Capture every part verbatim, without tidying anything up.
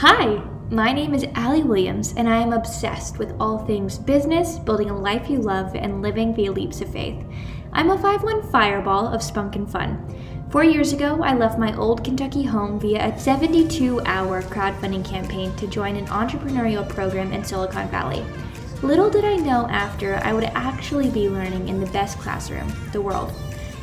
Hi, my name is Allie Williams, and I am obsessed with all things business, building a life you love, and living via leaps of faith. I'm a five one fireball of spunk and fun. Four years ago, I left my old Kentucky home via a seventy-two hour crowdfunding campaign to join an entrepreneurial program in Silicon Valley. Little did I know after, I would actually be learning in the best classroom, the world.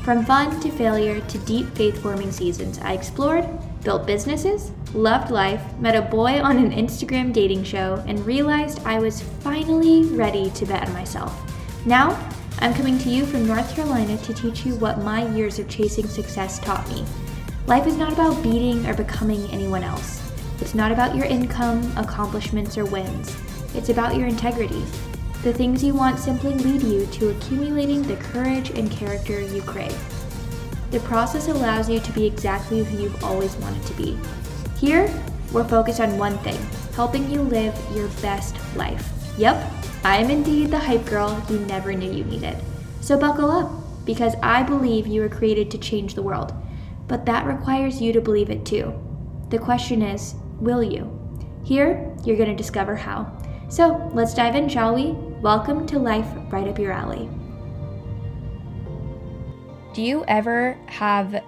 From fun to failure to deep faith-forming seasons, I explored, built businesses, loved life, met a boy on an Instagram dating show, and realized I was finally ready to bet on myself. Now, I'm coming to you from North Carolina to teach you what my years of chasing success taught me. Life is not about beating or becoming anyone else. It's not about your income, accomplishments, or wins. It's about your integrity. The things you want simply lead you to accumulating the courage and character you crave. The process allows you to be exactly who you've always wanted to be. Here, we're focused on one thing, helping you live your best life. Yep. I am indeed the hype girl you never knew you needed. So buckle up, because I believe you were created to change the world. But that requires you to believe it too. The question is, will you? Here, you're going to discover how. So let's dive in, shall we? Welcome to Life Right Up Your Alley. Do you ever have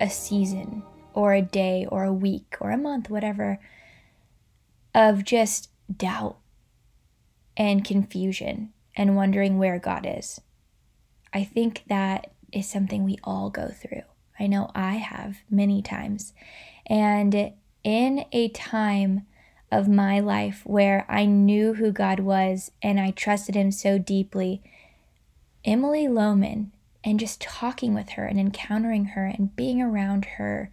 a season or a day or a week or a month, whatever, of just doubt and confusion and wondering where God is? I think that is something we all go through. I know I have many times. And in a time of my life where I knew who God was and I trusted him so deeply, Emily Lowman, and just talking with her and encountering her and being around her,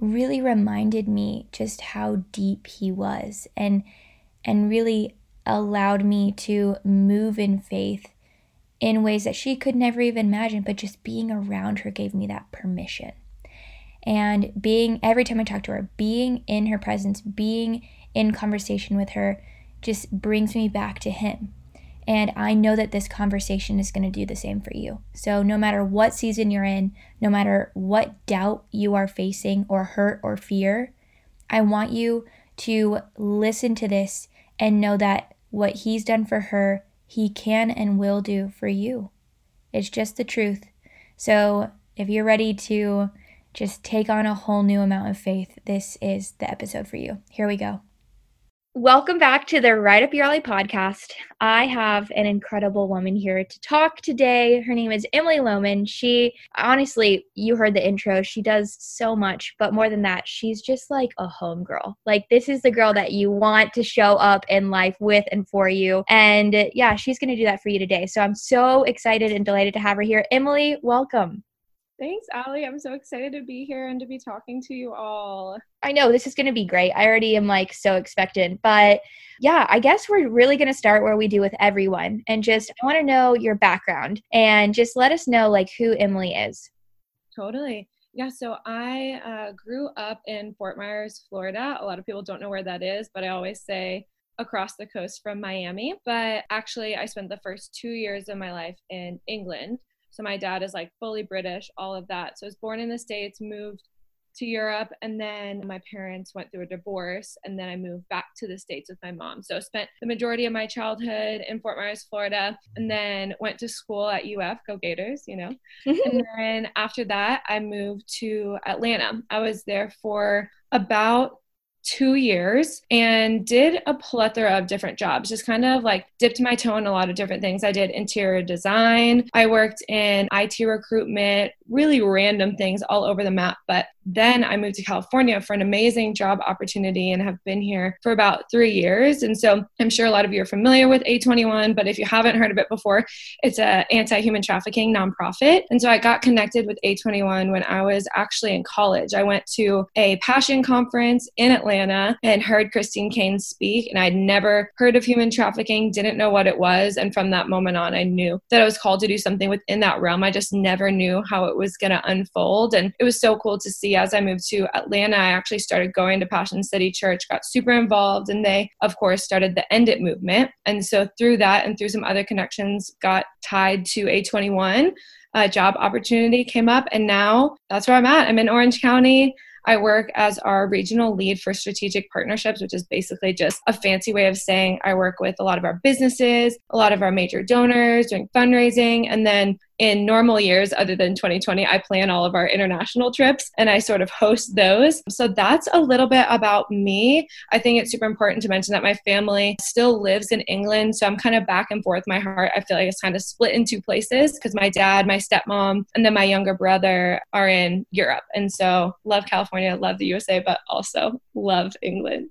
really reminded me just how deep he was, and and really allowed me to move in faith in ways that she could never even imagine, but just being around her gave me that permission. And being, every time I talk to her, being in her presence, being in conversation with her, just brings me back to him. And I know that this conversation is going to do the same for you. So no matter what season you're in, no matter what doubt you are facing or hurt or fear, I want you to listen to this and know that what he's done for her, he can and will do for you. It's just the truth. So if you're ready to just take on a whole new amount of faith, this is the episode for you. Here we go. Welcome back to the Right Up Your Alley podcast. I have an incredible woman here to talk today. Her name is Emily Lowman. She, honestly, you heard the intro. She does so much, but more than that, she's just like a homegirl. Like, this is the girl that you want to show up in life with and for you. And yeah, she's going to do that for you today. So I'm so excited and delighted to have her here. Emily, welcome. Thanks, Allie. I'm so excited to be here and to be talking to you all. I know this is going to be great. I already am like so expectant, but yeah, I guess we're really going to start where we do with everyone. And just, I want to know your background and just let us know like who Emily is. Totally. Yeah. So I uh, grew up in Fort Myers, Florida. A lot of people don't know where that is, but I always say across the coast from Miami. But actually I spent the first two years of my life in England. So my dad is like fully British, all of that. So I was born in the States, moved to Europe, and then my parents went through a divorce, and then I moved back to the States with my mom. So I spent the majority of my childhood in Fort Myers, Florida, and then went to school at U F, go Gators, you know. And then after that, I moved to Atlanta. I was there for about two years and did a plethora of different jobs, just kind of like dipped my toe in a lot of different things. I did interior design. I worked in I T recruitment, really random things all over the map. But then I moved to California for an amazing job opportunity and have been here for about three years. And so I'm sure a lot of you are familiar with A twenty-one, but if you haven't heard of it before, it's an anti-human trafficking nonprofit. And so I got connected with A twenty-one when I was actually in college. I went to a Passion conference in Atlanta and heard Christine Caine speak, and I'd never heard of human trafficking, didn't know what it was. And from that moment on, I knew that I was called to do something within that realm. I just never knew how it was going to unfold. And it was so cool to see. As I moved to Atlanta, I actually started going to Passion City Church, got super involved, and they, of course, started the End It movement. And so through that and through some other connections, got tied to A twenty-one, a job opportunity came up, and now that's where I'm at. I'm in Orange County. I work as our regional lead for strategic partnerships, which is basically just a fancy way of saying I work with a lot of our businesses, a lot of our major donors, doing fundraising. And then in normal years, other than twenty twenty, I plan all of our international trips and I sort of host those. So that's a little bit about me. I think it's super important to mention that my family still lives in England. So I'm kind of back and forth. My heart, I feel like it's kind of split in two places because my dad, my stepmom, and then my younger brother are in Europe. And so love California, love the U S A, but also love England.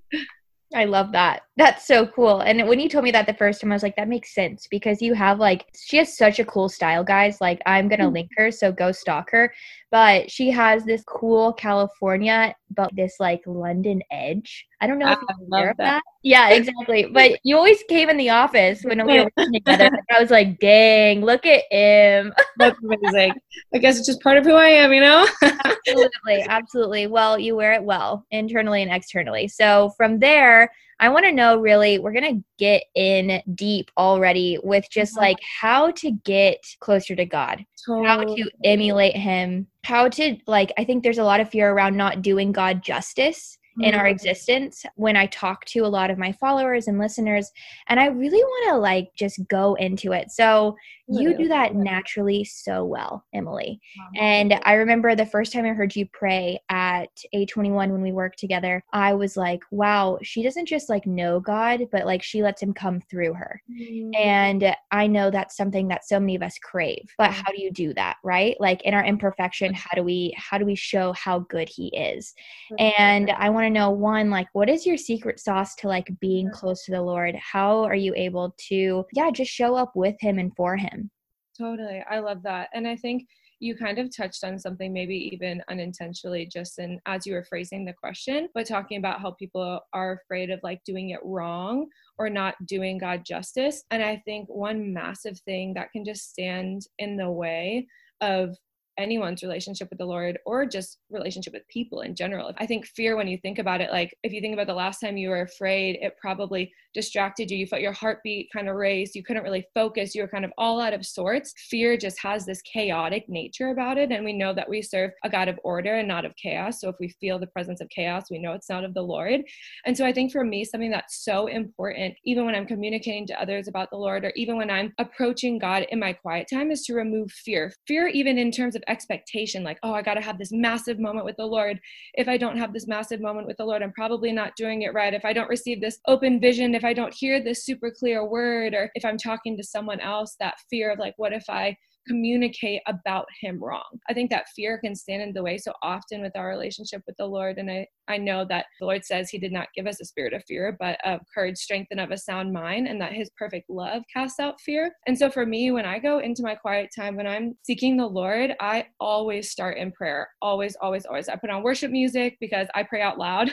I love that. That's so cool. And when you told me that the first time, I was like, that makes sense because you have like, she has such a cool style, guys. Like I'm going to link her, so go stalk her. But she has this cool California, but this like London edge. I don't know if you're aware of that. Yeah, exactly. But you always came in the office when we were working together. And I was like, dang, look at him. That's amazing. I guess it's just part of who I am, you know? Absolutely. Absolutely. Well, you wear it well, internally and externally. So from there, I want to know really, we're going to get in deep already with just like how to get closer to God, totally. How to emulate him, how to like, I think there's a lot of fear around not doing God justice in our existence. When I talk to a lot of my followers and listeners, and I really want to like just go into it. So you do that naturally so well, Emily. And I remember the first time I heard you pray at A twenty-one when we worked together, I was like, wow, she doesn't just like know God, but like she lets him come through her. Mm-hmm. And I know that's something that so many of us crave, but how do you do that? Right? Like in our imperfection, how do we, how do we show how good he is? And I want to know one, like, what is your secret sauce to like being close to the Lord? How are you able to, yeah, just show up with him and for him? Totally. I love that. And I think you kind of touched on something maybe even unintentionally just in as you were phrasing the question, but talking about how people are afraid of like doing it wrong or not doing God justice. And I think one massive thing that can just stand in the way of anyone's relationship with the Lord or just relationship with people in general. I think fear, when you think about it, like if you think about the last time you were afraid, it probably distracted you. You felt your heartbeat kind of race. You couldn't really focus. You were kind of all out of sorts. Fear just has this chaotic nature about it. And we know that we serve a God of order and not of chaos. So if we feel the presence of chaos, we know it's not of the Lord. And so I think for me, something that's so important, even when I'm communicating to others about the Lord, or even when I'm approaching God in my quiet time, is to remove fear. Fear, even in terms of expectation, like, oh, I got to have this massive moment with the Lord. If I don't have this massive moment with the Lord, I'm probably not doing it right. If I don't receive this open vision, if I don't hear this super clear word, or if I'm talking to someone else, that fear of like, what if I communicate about him wrong? I think that fear can stand in the way so often with our relationship with the Lord. And I, I know that the Lord says he did not give us a spirit of fear, but of courage, strength, and of a sound mind, and that his perfect love casts out fear. And so for me, when I go into my quiet time, when I'm seeking the Lord, I always start in prayer. Always, always, always. I put on worship music because I pray out loud.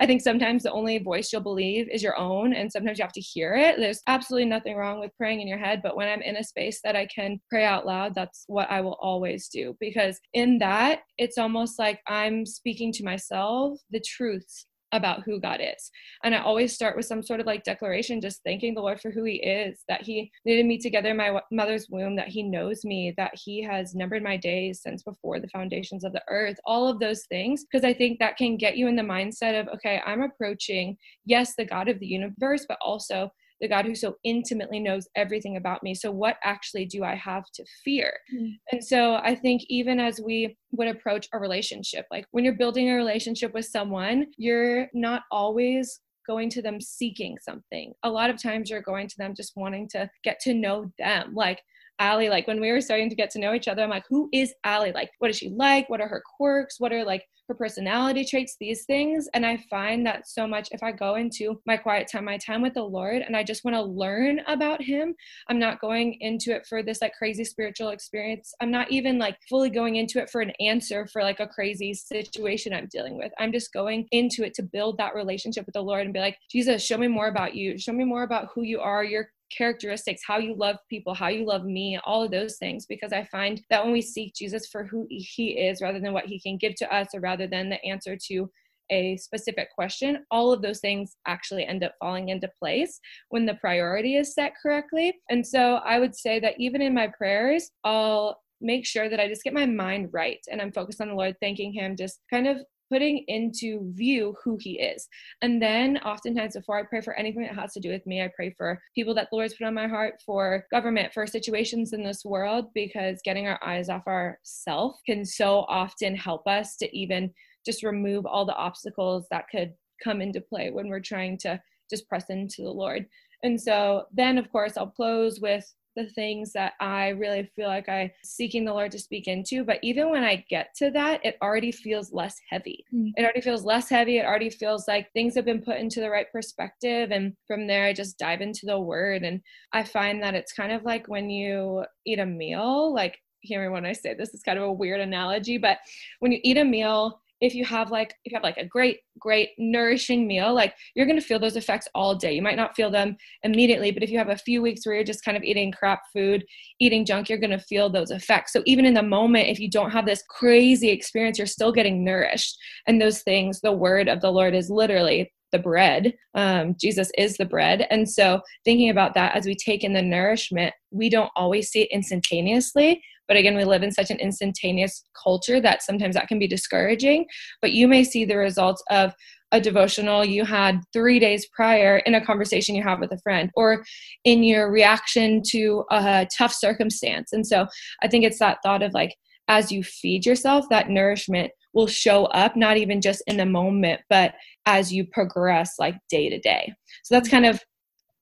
I think sometimes the only voice you'll believe is your own, and sometimes you have to hear it. There's absolutely nothing wrong with praying in your head, but when I'm in a space that I can pray out loud, that's what I will always do, because in that, it's almost like I'm speaking to myself the truths about who God is. And I always start with some sort of like declaration, just thanking the Lord for who he is, that he knitted me together in my mother's womb, that he knows me, that he has numbered my days since before the foundations of the earth, all of those things. Because I think that can get you in the mindset of, okay, I'm approaching, yes, the God of the universe, but also the God who so intimately knows everything about me. So what actually do I have to fear? Mm. And so I think even as we would approach a relationship, like when you're building a relationship with someone, you're not always going to them seeking something. A lot of times you're going to them just wanting to get to know them. Like, Allie, like when we were starting to get to know each other, I'm like, who is Allie? Like, what is she like? What are her quirks? What are like her personality traits, these things? And I find that so much, if I go into my quiet time, my time with the Lord, and I just want to learn about him, I'm not going into it for this like crazy spiritual experience. I'm not even like fully going into it for an answer for like a crazy situation I'm dealing with. I'm just going into it to build that relationship with the Lord and be like, Jesus, show me more about you. Show me more about who you are, your characteristics, how you love people, how you love me, all of those things. Because I find that when we seek Jesus for who he is, rather than what he can give to us, or rather than the answer to a specific question, all of those things actually end up falling into place when the priority is set correctly. And so I would say that even in my prayers, I'll make sure that I just get my mind right and I'm focused on the Lord, thanking him, just kind of putting into view who he is. And then oftentimes before I pray for anything that has to do with me, I pray for people that the Lord's put on my heart, for government, for situations in this world, because getting our eyes off ourself can so often help us to even just remove all the obstacles that could come into play when we're trying to just press into the Lord. And so then, of course, I'll close with the things that I really feel like I'm seeking the Lord to speak into. But even when I get to that, it already feels less heavy. Mm-hmm. It already feels less heavy. It already feels like things have been put into the right perspective. And from there, I just dive into the word. And I find that it's kind of like when you eat a meal, like, hear me when I say this, it's kind of a weird analogy, but when you eat a meal, If you have like, if you have like a great, great nourishing meal, like you're going to feel those effects all day. You might not feel them immediately, but if you have a few weeks where you're just kind of eating crap food, eating junk, you're going to feel those effects. So even in the moment, if you don't have this crazy experience, you're still getting nourished. And those things, the word of the Lord is literally the bread. Um, Jesus is the bread. And so thinking about that as we take in the nourishment, we don't always see it instantaneously. But again, we live in such an instantaneous culture that sometimes that can be discouraging. But you may see the results of a devotional you had three days prior in a conversation you have with a friend, or in your reaction to a tough circumstance. And so I think it's that thought of like, as you feed yourself, that nourishment will show up, not even just in the moment, but as you progress like day to day. So that's kind of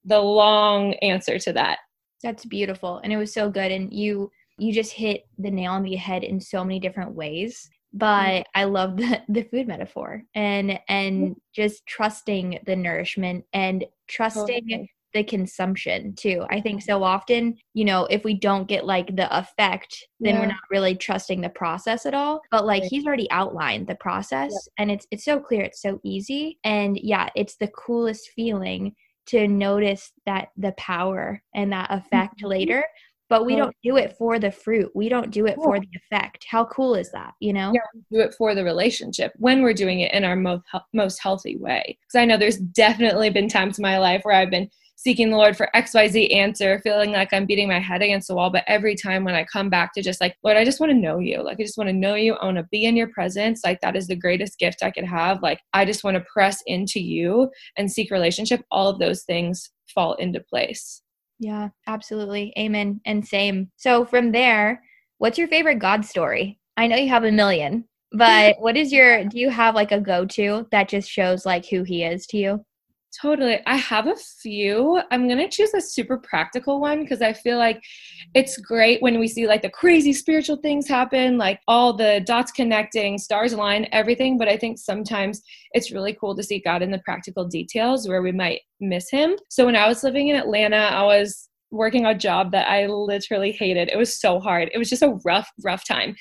the long answer to that. That's beautiful. And it was so good. And you... You just hit the nail on the head in so many different ways, but I love the, the food metaphor and, and just trusting the nourishment and trusting totally. The consumption too. I think so often, you know, if we don't get like the effect, then yeah. we're not really trusting the process at all, but like he's already outlined the process yeah. and it's, it's so clear. It's so easy. And yeah, it's the coolest feeling to notice that the power and that effect mm-hmm. later. But we don't do it for the fruit. We don't do it for the effect. How cool is that, you know? Yeah, we do it for the relationship when we're doing it in our most, most healthy way. Because I know there's definitely been times in my life where I've been seeking the Lord for X Y Z answer, feeling like I'm beating my head against the wall. But every time when I come back to just like, Lord, I just want to know you. Like, I just want to know you. I want to be in your presence. Like, that is the greatest gift I could have. Like, I just want to press into you and seek relationship. All of those things fall into place. Yeah, absolutely. Amen. And same. So from there, what's your favorite God story? I know you have a million, but what is your, do you have like a go-to that just shows like who he is to you? Totally. I have a few. I'm going to choose a super practical one because I feel like it's great when we see like the crazy spiritual things happen, like all the dots connecting, stars align, everything. But I think sometimes it's really cool to see God in the practical details where we might miss him. So when I was living in Atlanta, I was working a job that I literally hated. It was so hard. It was just a rough, rough time.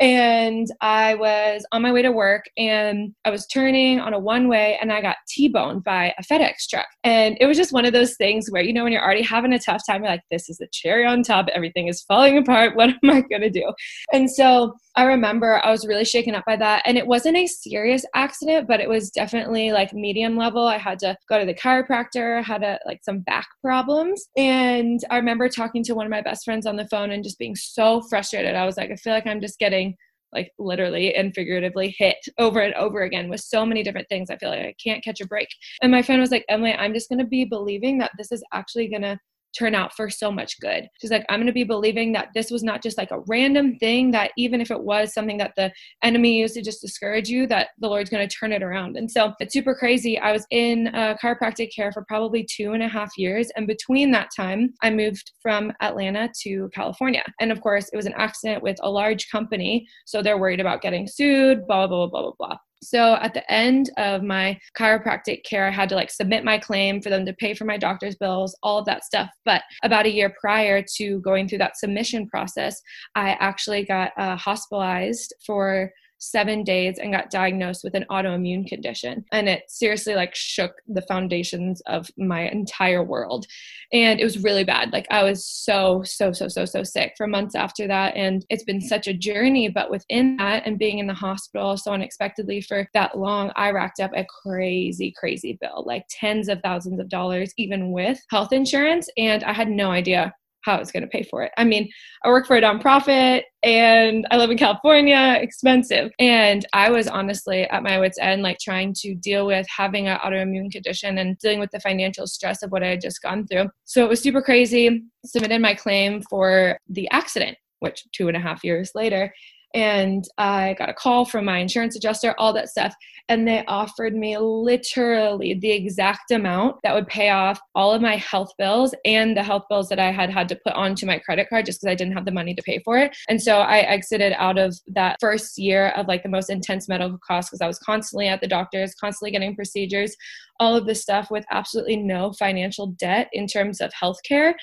And I was on my way to work and I was turning on a one-way and I got T-boned by a FedEx truck. And it was just one of those things where, you know, when you're already having a tough time, you're like, this is the cherry on top. Everything is falling apart. What am I going to do? And so I remember I was really shaken up by that. And it wasn't a serious accident, but it was definitely like medium level. I had to go to the chiropractor, I had a, like some back problems. And I remember talking to one of my best friends on the phone and just being so frustrated. I was like, I feel like I'm just getting like literally and figuratively hit over and over again with so many different things. I feel like I can't catch a break. And my friend was like, Emily, I'm just going to be believing that this is actually going to turn out for so much good. She's like, I'm going to be believing that this was not just like a random thing, that even if it was something that the enemy used to just discourage you, that the Lord's going to turn it around. And so it's super crazy. I was in uh, chiropractic care for probably two and a half years. And between that time, I moved from Atlanta to California. And of course, it was an accident with a large company. So they're worried about getting sued, blah, blah, blah, blah, blah. So at the end of my chiropractic care, I had to like submit my claim for them to pay for my doctor's bills, all of that stuff. But about a year prior to going through that submission process, I actually got uh, hospitalized for seven days and got diagnosed with an autoimmune condition. And it seriously like shook the foundations of my entire world. And it was really bad. Like I was so, so, so, so, so sick for months after that. And it's been such a journey, but within that and being in the hospital so unexpectedly for that long, I racked up a crazy, crazy bill, like tens of thousands of dollars, even with health insurance. And I had no idea how I was going to pay for it. I mean, I work for a nonprofit and I live in California, expensive. And I was honestly at my wit's end, like trying to deal with having an autoimmune condition and dealing with the financial stress of what I had just gone through. So it was super crazy. Submitted my claim for the accident, which two and a half years later, and I got a call from my insurance adjuster, all that stuff. And they offered me literally the exact amount that would pay off all of my health bills and the health bills that I had had to put onto my credit card just because I didn't have the money to pay for it. And so I exited out of that first year of like the most intense medical costs because I was constantly at the doctors, constantly getting procedures, all of this stuff with absolutely no financial debt in terms of healthcare.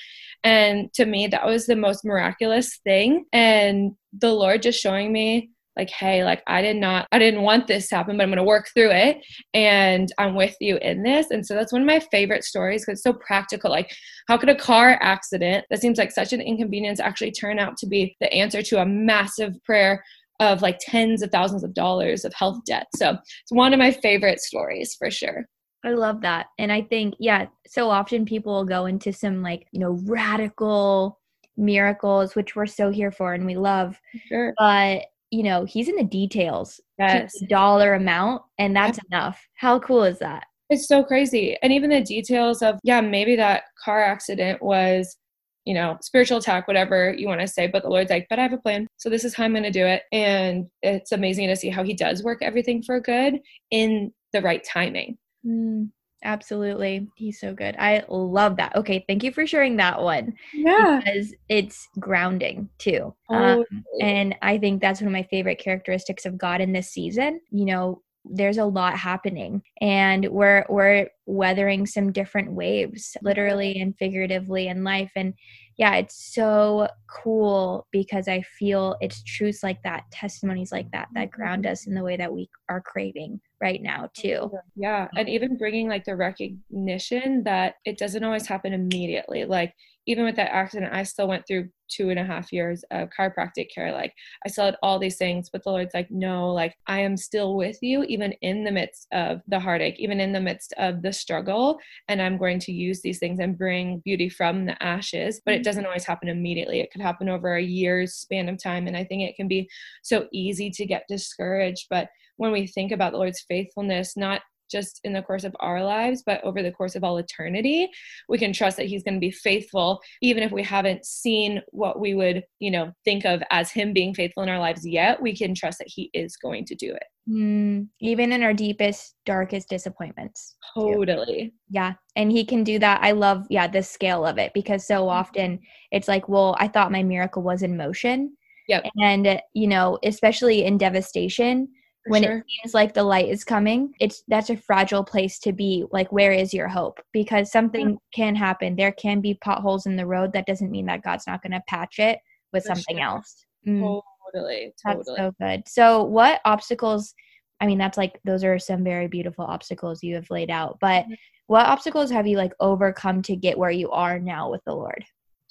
And to me, that was the most miraculous thing. And the Lord just showing me like, hey, like I did not, I didn't want this to happen, but I'm going to work through it. And I'm with you in this. And so that's one of my favorite stories because it's so practical. Like how could a car accident that seems like such an inconvenience actually turn out to be the answer to a massive prayer of like tens of thousands of dollars of health debt? So it's one of my favorite stories for sure. I love that. And I think, yeah, so often people will go into some like, you know, radical miracles, which we're so here for and we love. Sure. But, you know, he's in the details. Yes. The dollar amount, and that's yeah. enough. How cool is that? It's so crazy. And even the details of, yeah, maybe that car accident was, you know, spiritual attack, whatever you want to say. But the Lord's like, but I have a plan. So this is how I'm going to do it. And it's amazing to see how he does work everything for good in the right timing. Mm, absolutely. He's so good. I love that. Okay. Thank you for sharing that one. Yeah. Because it's grounding too. Oh. Um, and I think that's one of my favorite characteristics of God in this season. You know, there's a lot happening and we're, we're weathering some different waves literally and figuratively in life. And yeah, it's so cool because I feel it's truths like that, testimonies like that, that ground us in the way that we are craving right now too. Yeah. And even bringing like the recognition that it doesn't always happen immediately. Like even with that accident, I still went through two and a half years of chiropractic care. Like I still had all these things, but the Lord's like, no, like I am still with you, even in the midst of the heartache, even in the midst of the struggle. And I'm going to use these things and bring beauty from the ashes, but it doesn't always happen immediately. It could happen over a year's span of time. And I think it can be so easy to get discouraged, but when we think about the Lord's faithfulness, not just in the course of our lives, but over the course of all eternity, we can trust that he's going to be faithful, even if we haven't seen what we would, you know, think of as him being faithful in our lives yet. We can trust that he is going to do it. Mm, even in our deepest, darkest disappointments. Totally. Too. Yeah. And he can do that. I love, yeah, the scale of it, because so often it's like, well, I thought my miracle was in motion. Yep. And, uh, you know, especially in devastation, For when sure. it seems like the light is coming, it's that's a fragile place to be. Like, where is your hope? Because something yeah. can happen. There can be potholes in the road. That doesn't mean that God's not going to patch it with For something sure. else. Mm. Totally, totally. That's so good. So what obstacles, I mean, that's like, those are some very beautiful obstacles you have laid out, but mm-hmm. what obstacles have you like overcome to get where you are now with the Lord?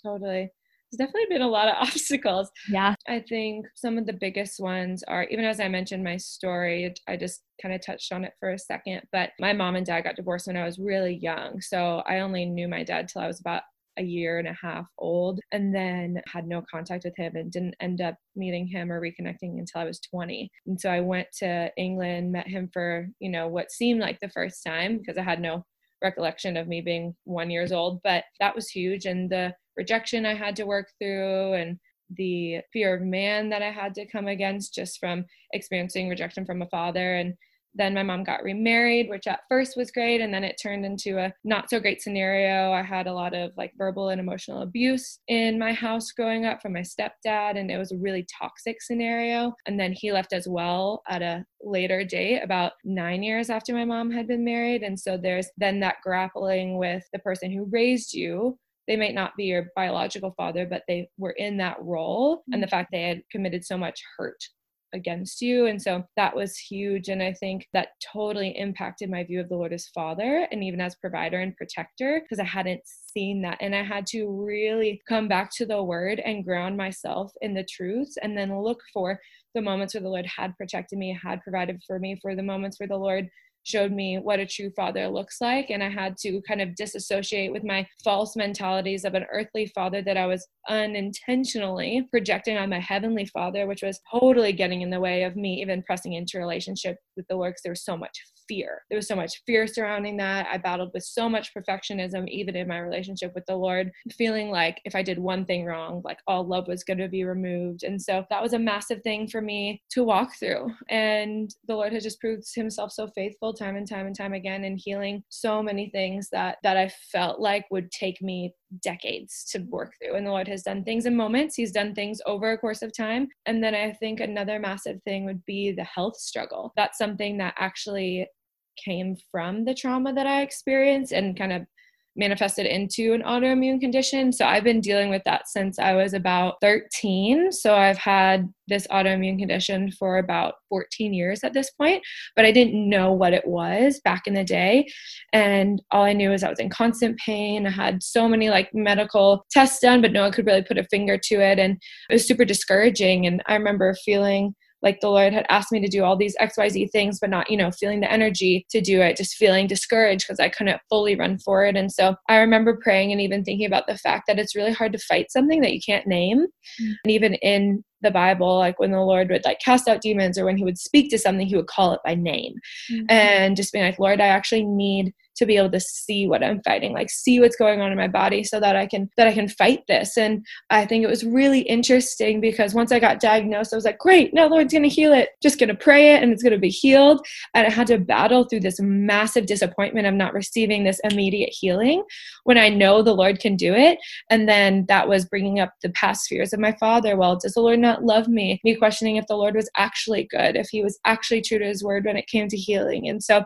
Totally. There's definitely been a lot of obstacles. Yeah. I think some of the biggest ones are, even as I mentioned my story, I just kind of touched on it for a second, but my mom and dad got divorced when I was really young. So I only knew my dad till I was about a year and a half old, and then had no contact with him and didn't end up meeting him or reconnecting until I was twenty. And so I went to England, met him for, you know, what seemed like the first time, because I had no recollection of me being one years old, but that was huge. And the rejection I had to work through and the fear of man that I had to come against just from experiencing rejection from a father. And then my mom got remarried, which at first was great. And then it turned into a not so great scenario. I had a lot of like verbal and emotional abuse in my house growing up from my stepdad. And it was a really toxic scenario. And then he left as well at a later date, about nine years after my mom had been married. And so there's then that grappling with the person who raised you. They might not be your biological father, but they were in that role. Mm-hmm. And the fact they had committed so much hurt against you. And so that was huge. And I think that totally impacted my view of the Lord as father and even as provider and protector, because I hadn't seen that. And I had to really come back to the word and ground myself in the truths, and then look for the moments where the Lord had protected me, had provided for me, for the moments where the Lord showed me what a true father looks like. And I had to kind of disassociate with my false mentalities of an earthly father that I was unintentionally projecting on my heavenly father, which was totally getting in the way of me even pressing into relationship with the Lord, because there was so much fear. There was so much fear surrounding that. I battled with so much perfectionism, even in my relationship with the Lord, feeling like if I did one thing wrong, like all love was going to be removed. And so that was a massive thing for me to walk through. And the Lord has just proved himself so faithful time and time and time again in healing so many things that, that I felt like would take me decades to work through. And the Lord has done things in moments. He's done things over a course of time. And then I think another massive thing would be the health struggle. That's something that actually came from the trauma that I experienced and kind of manifested into an autoimmune condition. So I've been dealing with that since I was about thirteen. So I've had this autoimmune condition for about fourteen years at this point, but I didn't know what it was back in the day. And all I knew is I was in constant pain. I had so many like medical tests done, but no one could really put a finger to it. And it was super discouraging. And I remember feeling like the Lord had asked me to do all these X Y Z things, but not, you know, feeling the energy to do it, just feeling discouraged because I couldn't fully run for it. And so I remember praying and even thinking about the fact that it's really hard to fight something that you can't name. Mm-hmm. And even in the Bible, like when the Lord would like cast out demons or when he would speak to something, he would call it by name. Mm-hmm. And just being like, Lord, I actually need to be able to see what I'm fighting, like see what's going on in my body so that I can, that I can fight this. And I think it was really interesting because once I got diagnosed, I was like, great, no, Lord's going to heal it. Just going to pray it and it's going to be healed. And I had to battle through this massive disappointment of not receiving this immediate healing when I know the Lord can do it. And then that was bringing up the past fears of my father. Well, does the Lord not love me? Me questioning if the Lord was actually good, if he was actually true to his word when it came to healing. And so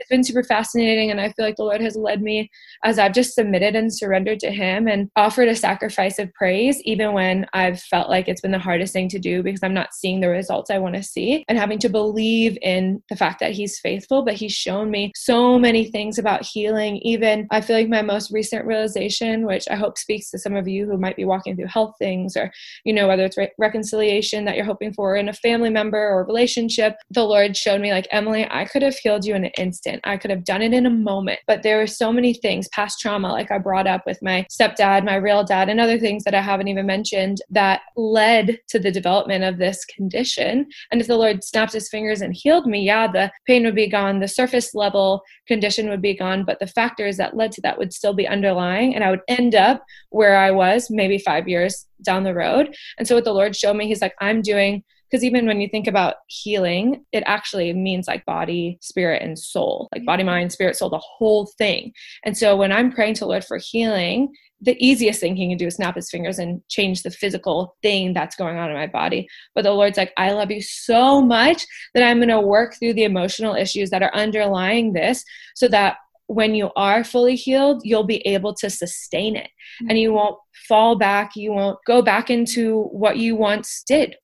it's been super fascinating. And And I feel like the Lord has led me as I've just submitted and surrendered to him and offered a sacrifice of praise, even when I've felt like it's been the hardest thing to do because I'm not seeing the results I want to see, and having to believe in the fact that he's faithful. But he's shown me so many things about healing. Even I feel like my most recent realization, which I hope speaks to some of you who might be walking through health things, or, you know, whether it's re- reconciliation that you're hoping for in a family member or a relationship, the Lord showed me like, Emily, I could have healed you in an instant. I could have done it in a moment. But there were so many things, past trauma, like I brought up with my stepdad, my real dad, and other things that I haven't even mentioned that led to the development of this condition. And if the Lord snapped his fingers and healed me, yeah, the pain would be gone. The surface level condition would be gone, but the factors that led to that would still be underlying. And I would end up where I was maybe five years down the road. And so what the Lord showed me, he's like, I'm doing Because even when you think about healing, it actually means like body, spirit, and soul, like body, mind, spirit, soul, the whole thing. And so when I'm praying to the Lord for healing, the easiest thing he can do is snap his fingers and change the physical thing that's going on in my body. But the Lord's like, I love you so much that I'm going to work through the emotional issues that are underlying this so that when you are fully healed, you'll be able to sustain it. Mm-hmm. And you won't fall back. You won't go back into what you once did.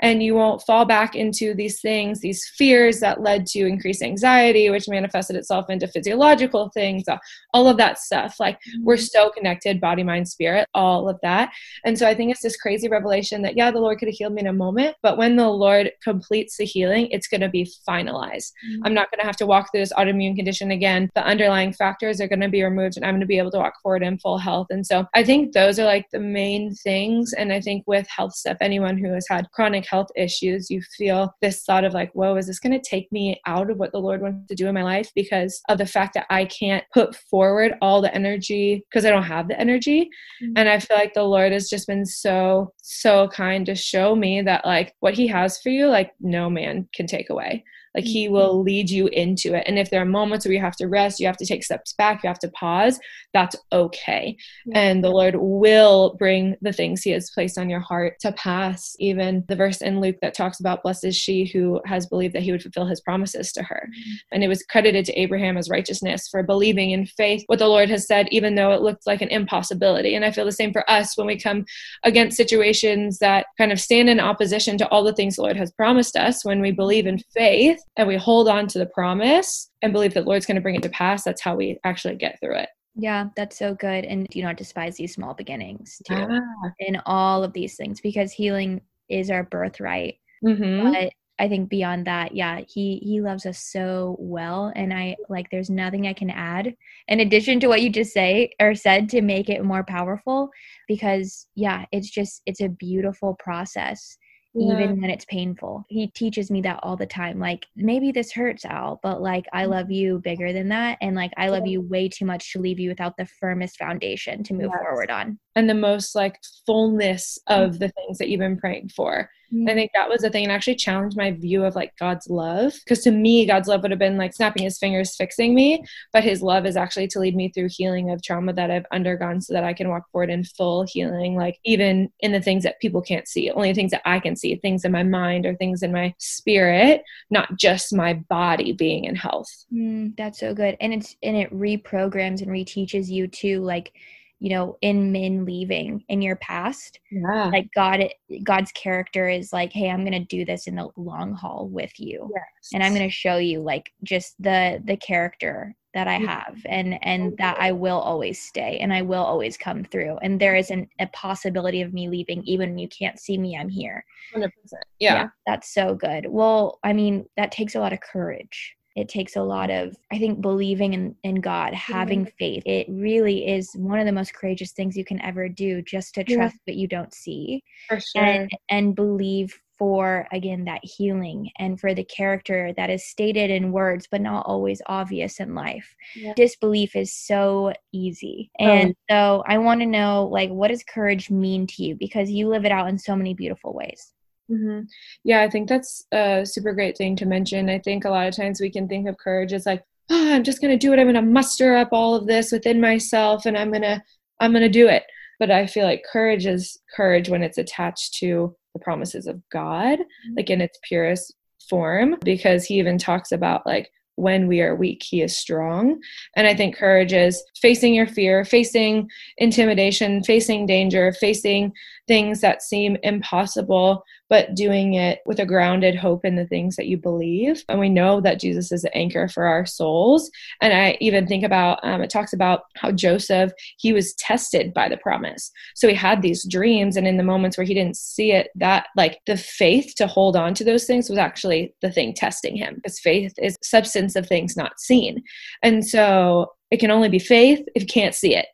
And you won't fall back into these things, these fears that led to increased anxiety, which manifested itself into physiological things, all of that stuff. Like, mm-hmm. We're so connected, body, mind, spirit, all of that. And so I think it's this crazy revelation that, yeah, the Lord could have healed me in a moment, but when the Lord completes the healing, it's going to be finalized. Mm-hmm. I'm not going to have to walk through this autoimmune condition again. The underlying factors are going to be removed and I'm going to be able to walk forward in full health. And so I think those are like the main things. And I think with health stuff, anyone who has had chronic health issues, you feel this thought of like, whoa, is this going to take me out of what the Lord wants to do in my life because of the fact that I can't put forward all the energy because I don't have the energy. Mm-hmm. And I feel like the Lord has just been so, so kind to show me that like what he has for you, like no man can take away. Like he will lead you into it. And if there are moments where you have to rest, you have to take steps back, you have to pause, that's okay. Yeah. And the Lord will bring the things he has placed on your heart to pass. Even the verse in Luke that talks about blessed is she who has believed that he would fulfill his promises to her. Mm-hmm. And it was credited to Abraham as righteousness for believing in faith what the Lord has said, even though it looked like an impossibility. And I feel the same for us when we come against situations that kind of stand in opposition to all the things the Lord has promised us. When we believe in faith, and we hold on to the promise and believe that Lord's going to bring it to pass, that's how we actually get through it. Yeah, that's so good. And do not despise these small beginnings too, ah. in all of these things, because healing is our birthright. Mm-hmm. But I think beyond that, yeah, he, he loves us so well. And I like, there's nothing I can add in addition to what you just say or said to make it more powerful, because yeah, it's just, it's a beautiful process. Yeah. Even when it's painful. He teaches me that all the time. Like, maybe this hurts, Al, but like, I love you bigger than that. And like, I love you way too much to leave you without the firmest foundation to move yes. forward on. And the most like fullness of mm-hmm. the things that you've been praying for. Mm-hmm. I think that was the thing. And actually challenged my view of like God's love. Because to me, God's love would have been like snapping his fingers, fixing me. But his love is actually to lead me through healing of trauma that I've undergone so that I can walk forward in full healing. Like even in the things that people can't see, only things that I can see. Things in my mind or things in my spirit, not just my body being in health. Mm, that's so good. And it's, and it reprograms and reteaches you to like, you know, in men leaving in your past, yeah. like God, God's character is like, hey, I'm going to do this in the long haul with you. Yes. And I'm going to show you like just the, the character that I have and, and that I will always stay and I will always come through. And there isn't a possibility of me leaving, even when you can't see me, I'm here. one hundred percent. Yeah. yeah. That's so good. Well, I mean, that takes a lot of courage. It takes a lot of, I think, believing in, in God, having faith. It really is one of the most courageous things you can ever do, just to trust yeah. what you don't see. For sure. and, and believe for, again, that healing and for the character that is stated in words, but not always obvious in life. Yeah. Disbelief is so easy. And oh. so I want to know, like, what does courage mean to you? Because you live it out in so many beautiful ways. Mm-hmm. Yeah, I think that's a super great thing to mention. I think a lot of times we can think of courage as like, oh, I'm just going to do it. I'm going to muster up all of this within myself and I'm going to, I'm going to do it. But I feel like courage is courage when it's attached to the promises of God, mm-hmm. like in its purest form, because he even talks about like, when we are weak, he is strong. And I think courage is facing your fear, facing intimidation, facing danger, facing things that seem impossible, but doing it with a grounded hope in the things that you believe. And we know that Jesus is the anchor for our souls. And I even think about, um, it talks about how Joseph, he was tested by the promise. So he had these dreams, and in the moments where he didn't see it, that like the faith to hold on to those things was actually the thing testing him, because faith is substance of things not seen. And so it can only be faith if you can't see it.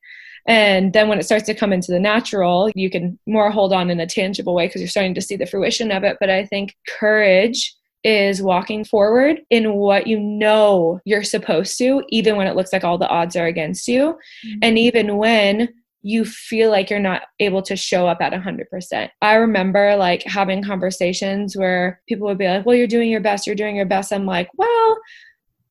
And then when it starts to come into the natural, you can more hold on in a tangible way because you're starting to see the fruition of it. But I think courage is walking forward in what you know you're supposed to, even when it looks like all the odds are against you. Mm-hmm. And even when you feel like you're not able to show up at one hundred percent. I remember like having conversations where people would be like, well, you're doing your best, you're doing your best. I'm like, well,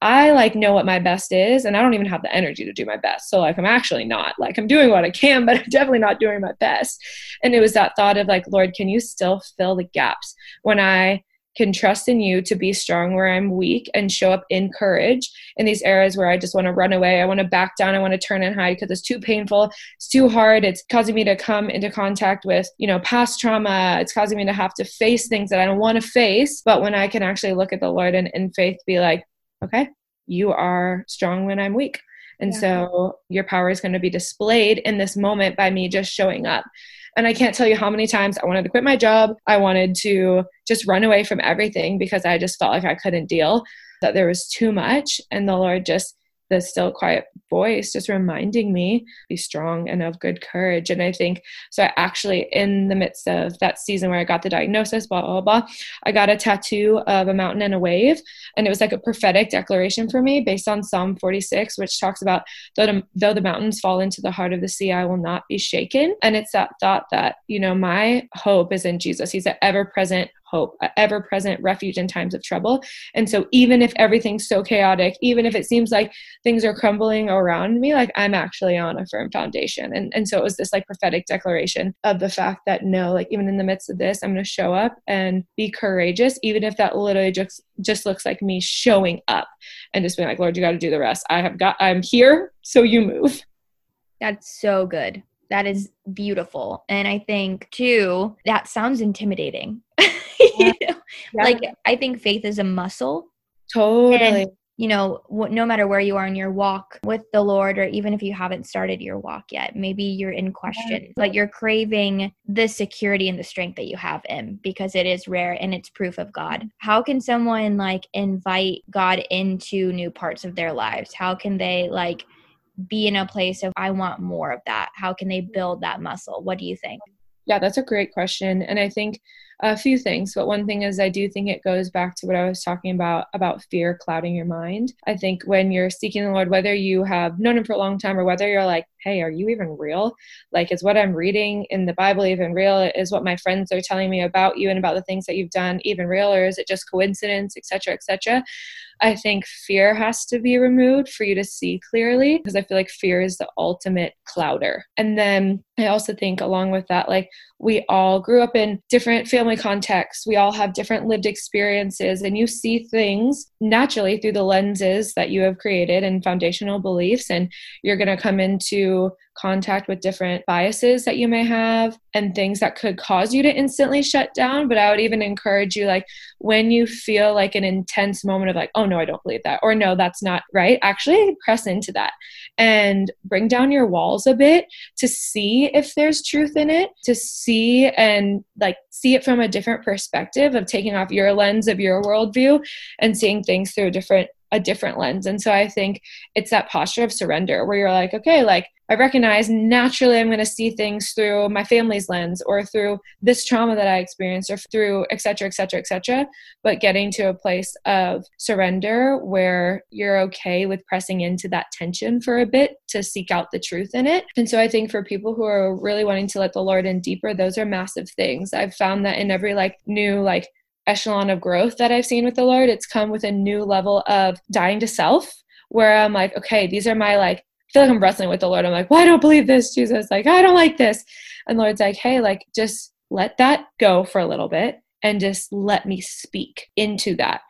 I like know what my best is, and I don't even have the energy to do my best. So like, I'm actually not like, I'm doing what I can, but I'm definitely not doing my best. And it was that thought of like, Lord, can you still fill the gaps when I can trust in you to be strong where I'm weak and show up in courage in these areas where I just want to run away. I want to back down. I want to turn and hide because it's too painful. It's too hard. It's causing me to come into contact with, you know, past trauma. It's causing me to have to face things that I don't want to face. But when I can actually look at the Lord and in faith be like, okay, you are strong when I'm weak. And yeah. so your power is going to be displayed in this moment by me just showing up. And I can't tell you how many times I wanted to quit my job. I wanted to just run away from everything because I just felt like I couldn't deal, that there was too much. And the Lord just, the still quiet voice just reminding me, be strong and of good courage. And I think, so I actually, in the midst of that season where I got the diagnosis, blah, blah, blah, I got a tattoo of a mountain and a wave. And it was like a prophetic declaration for me based on Psalm forty-six, which talks about, though the, though the mountains fall into the heart of the sea, I will not be shaken. And it's that thought that, you know, my hope is in Jesus. He's an ever-present hope, an ever-present refuge in times of trouble. And so even if everything's so chaotic, even if it seems like things are crumbling around me, like I'm actually on a firm foundation. And and so it was this like prophetic declaration of the fact that no, like even in the midst of this, I'm going to show up and be courageous, even if that literally just, just looks like me showing up and just being like, Lord, you got to do the rest. I have got, I'm here. So you move. That's so good. That is beautiful. And I think too, that sounds intimidating. Yeah. You know? Yeah. Like I think faith is a muscle. Totally. And you know, what, no matter where you are in your walk with the Lord, or even if you haven't started your walk yet, maybe you're in question, yeah. but you're craving the security and the strength that you have in, because it is rare and it's proof of God. How can someone like invite God into new parts of their lives? How can they like be in a place of, I want more of that? How can they build that muscle? What do you think? Yeah, that's a great question. And I think a few things, but one thing is I do think it goes back to what I was talking about, about fear clouding your mind. I think when you're seeking the Lord, whether you have known him for a long time or whether you're like, hey, are you even real? Like, is what I'm reading in the Bible even real? Is what my friends are telling me about you and about the things that you've done even real? Or is it just coincidence, et cetera, et cetera? I think fear has to be removed for you to see clearly, because I feel like fear is the ultimate clouder. And then I also think along with that, like we all grew up in different family contexts. We all have different lived experiences, and you see things naturally through the lenses that you have created and foundational beliefs. And you're going to come into contact with different biases that you may have and things that could cause you to instantly shut down. But I would even encourage you, like when you feel like an intense moment of like, oh no, I don't believe that, or no, that's not right, actually press into that and bring down your walls a bit to see if there's truth in it, to see and like see it from a different perspective of taking off your lens of your worldview and seeing things through a different a different lens. And so I think it's that posture of surrender where you're like, okay, like I recognize naturally I'm going to see things through my family's lens or through this trauma that I experienced or through et cetera, et cetera, et cetera. But getting to a place of surrender where you're okay with pressing into that tension for a bit to seek out the truth in it. And so I think for people who are really wanting to let the Lord in deeper, those are massive things. I've found that in every like new, like echelon of growth that I've seen with the Lord, it's come with a new level of dying to self where I'm like, okay, these are my like, I feel like I'm wrestling with the Lord. I'm like, well, I don't believe this, Jesus. Like, I don't like this. And the Lord's like, hey, like, just let that go for a little bit and just let me speak into that.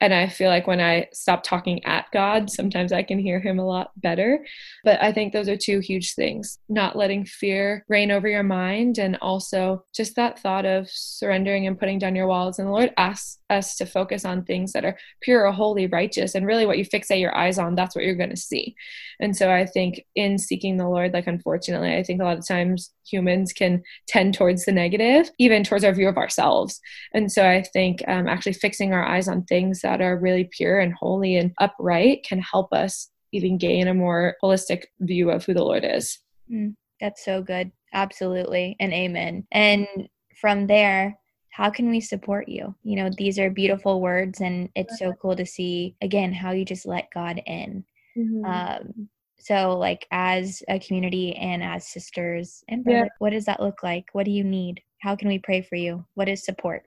And I feel like when I stop talking at God, sometimes I can hear him a lot better. But I think those are two huge things, not letting fear reign over your mind. And also just that thought of surrendering and putting down your walls. And the Lord asks us to focus on things that are pure, holy, righteous. And really what you fixate your eyes on, that's what you're going to see. And so I think in seeking the Lord, like, unfortunately, I think a lot of times humans can tend towards the negative, even towards our view of ourselves. And so I think um, actually fixing our eyes on things that are really pure and holy and upright can help us even gain a more holistic view of who the Lord is. Mm, that's so good. Absolutely. And amen. And from there, how can we support you? You know, these are beautiful words, and it's so cool to see, again, how you just let God in. Mm-hmm. Um, so like as a community and as sisters and brothers, yeah. What does that look like? What do you need? How can we pray for you? What is support?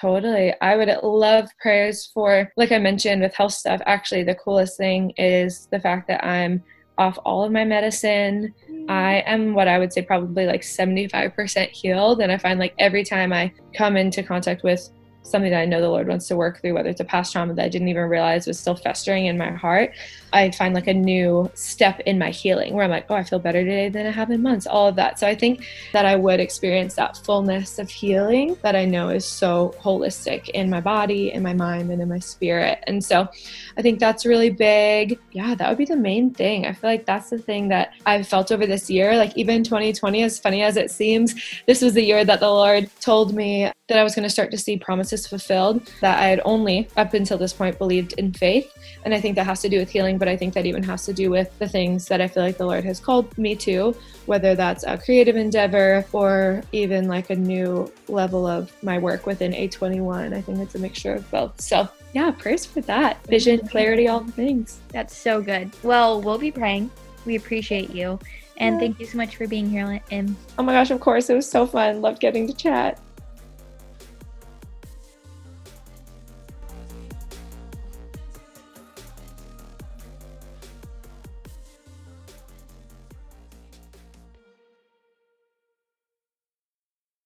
Totally. I would love prayers for, like I mentioned with health stuff, actually the coolest thing is the fact that I'm off all of my medicine. I am what I would say probably like seventy-five percent healed. And I find like every time I come into contact with something that I know the Lord wants to work through, whether it's a past trauma that I didn't even realize was still festering in my heart, I find like a new step in my healing where I'm like, oh, I feel better today than I have in months, all of that. So I think that I would experience that fullness of healing that I know is so holistic in my body, in my mind, and in my spirit. And so I think that's really big. Yeah, that would be the main thing. I feel like that's the thing that I've felt over this year. Like even twenty twenty, as funny as it seems, this was the year that the Lord told me that I was going to start to see promises fulfilled that I had only up until this point believed in faith. And I think that has to do with healing, but I think that even has to do with the things that I feel like the Lord has called me to, whether that's a creative endeavor or even like a new level of my work within A twenty-one. I think it's a mixture of both. So yeah, prayers for that. Vision, clarity, all the things. That's so good. Well, we'll be praying. We appreciate you. And thank you so much for being here, Em. Oh my gosh, of course. It was so fun. Loved getting to chat.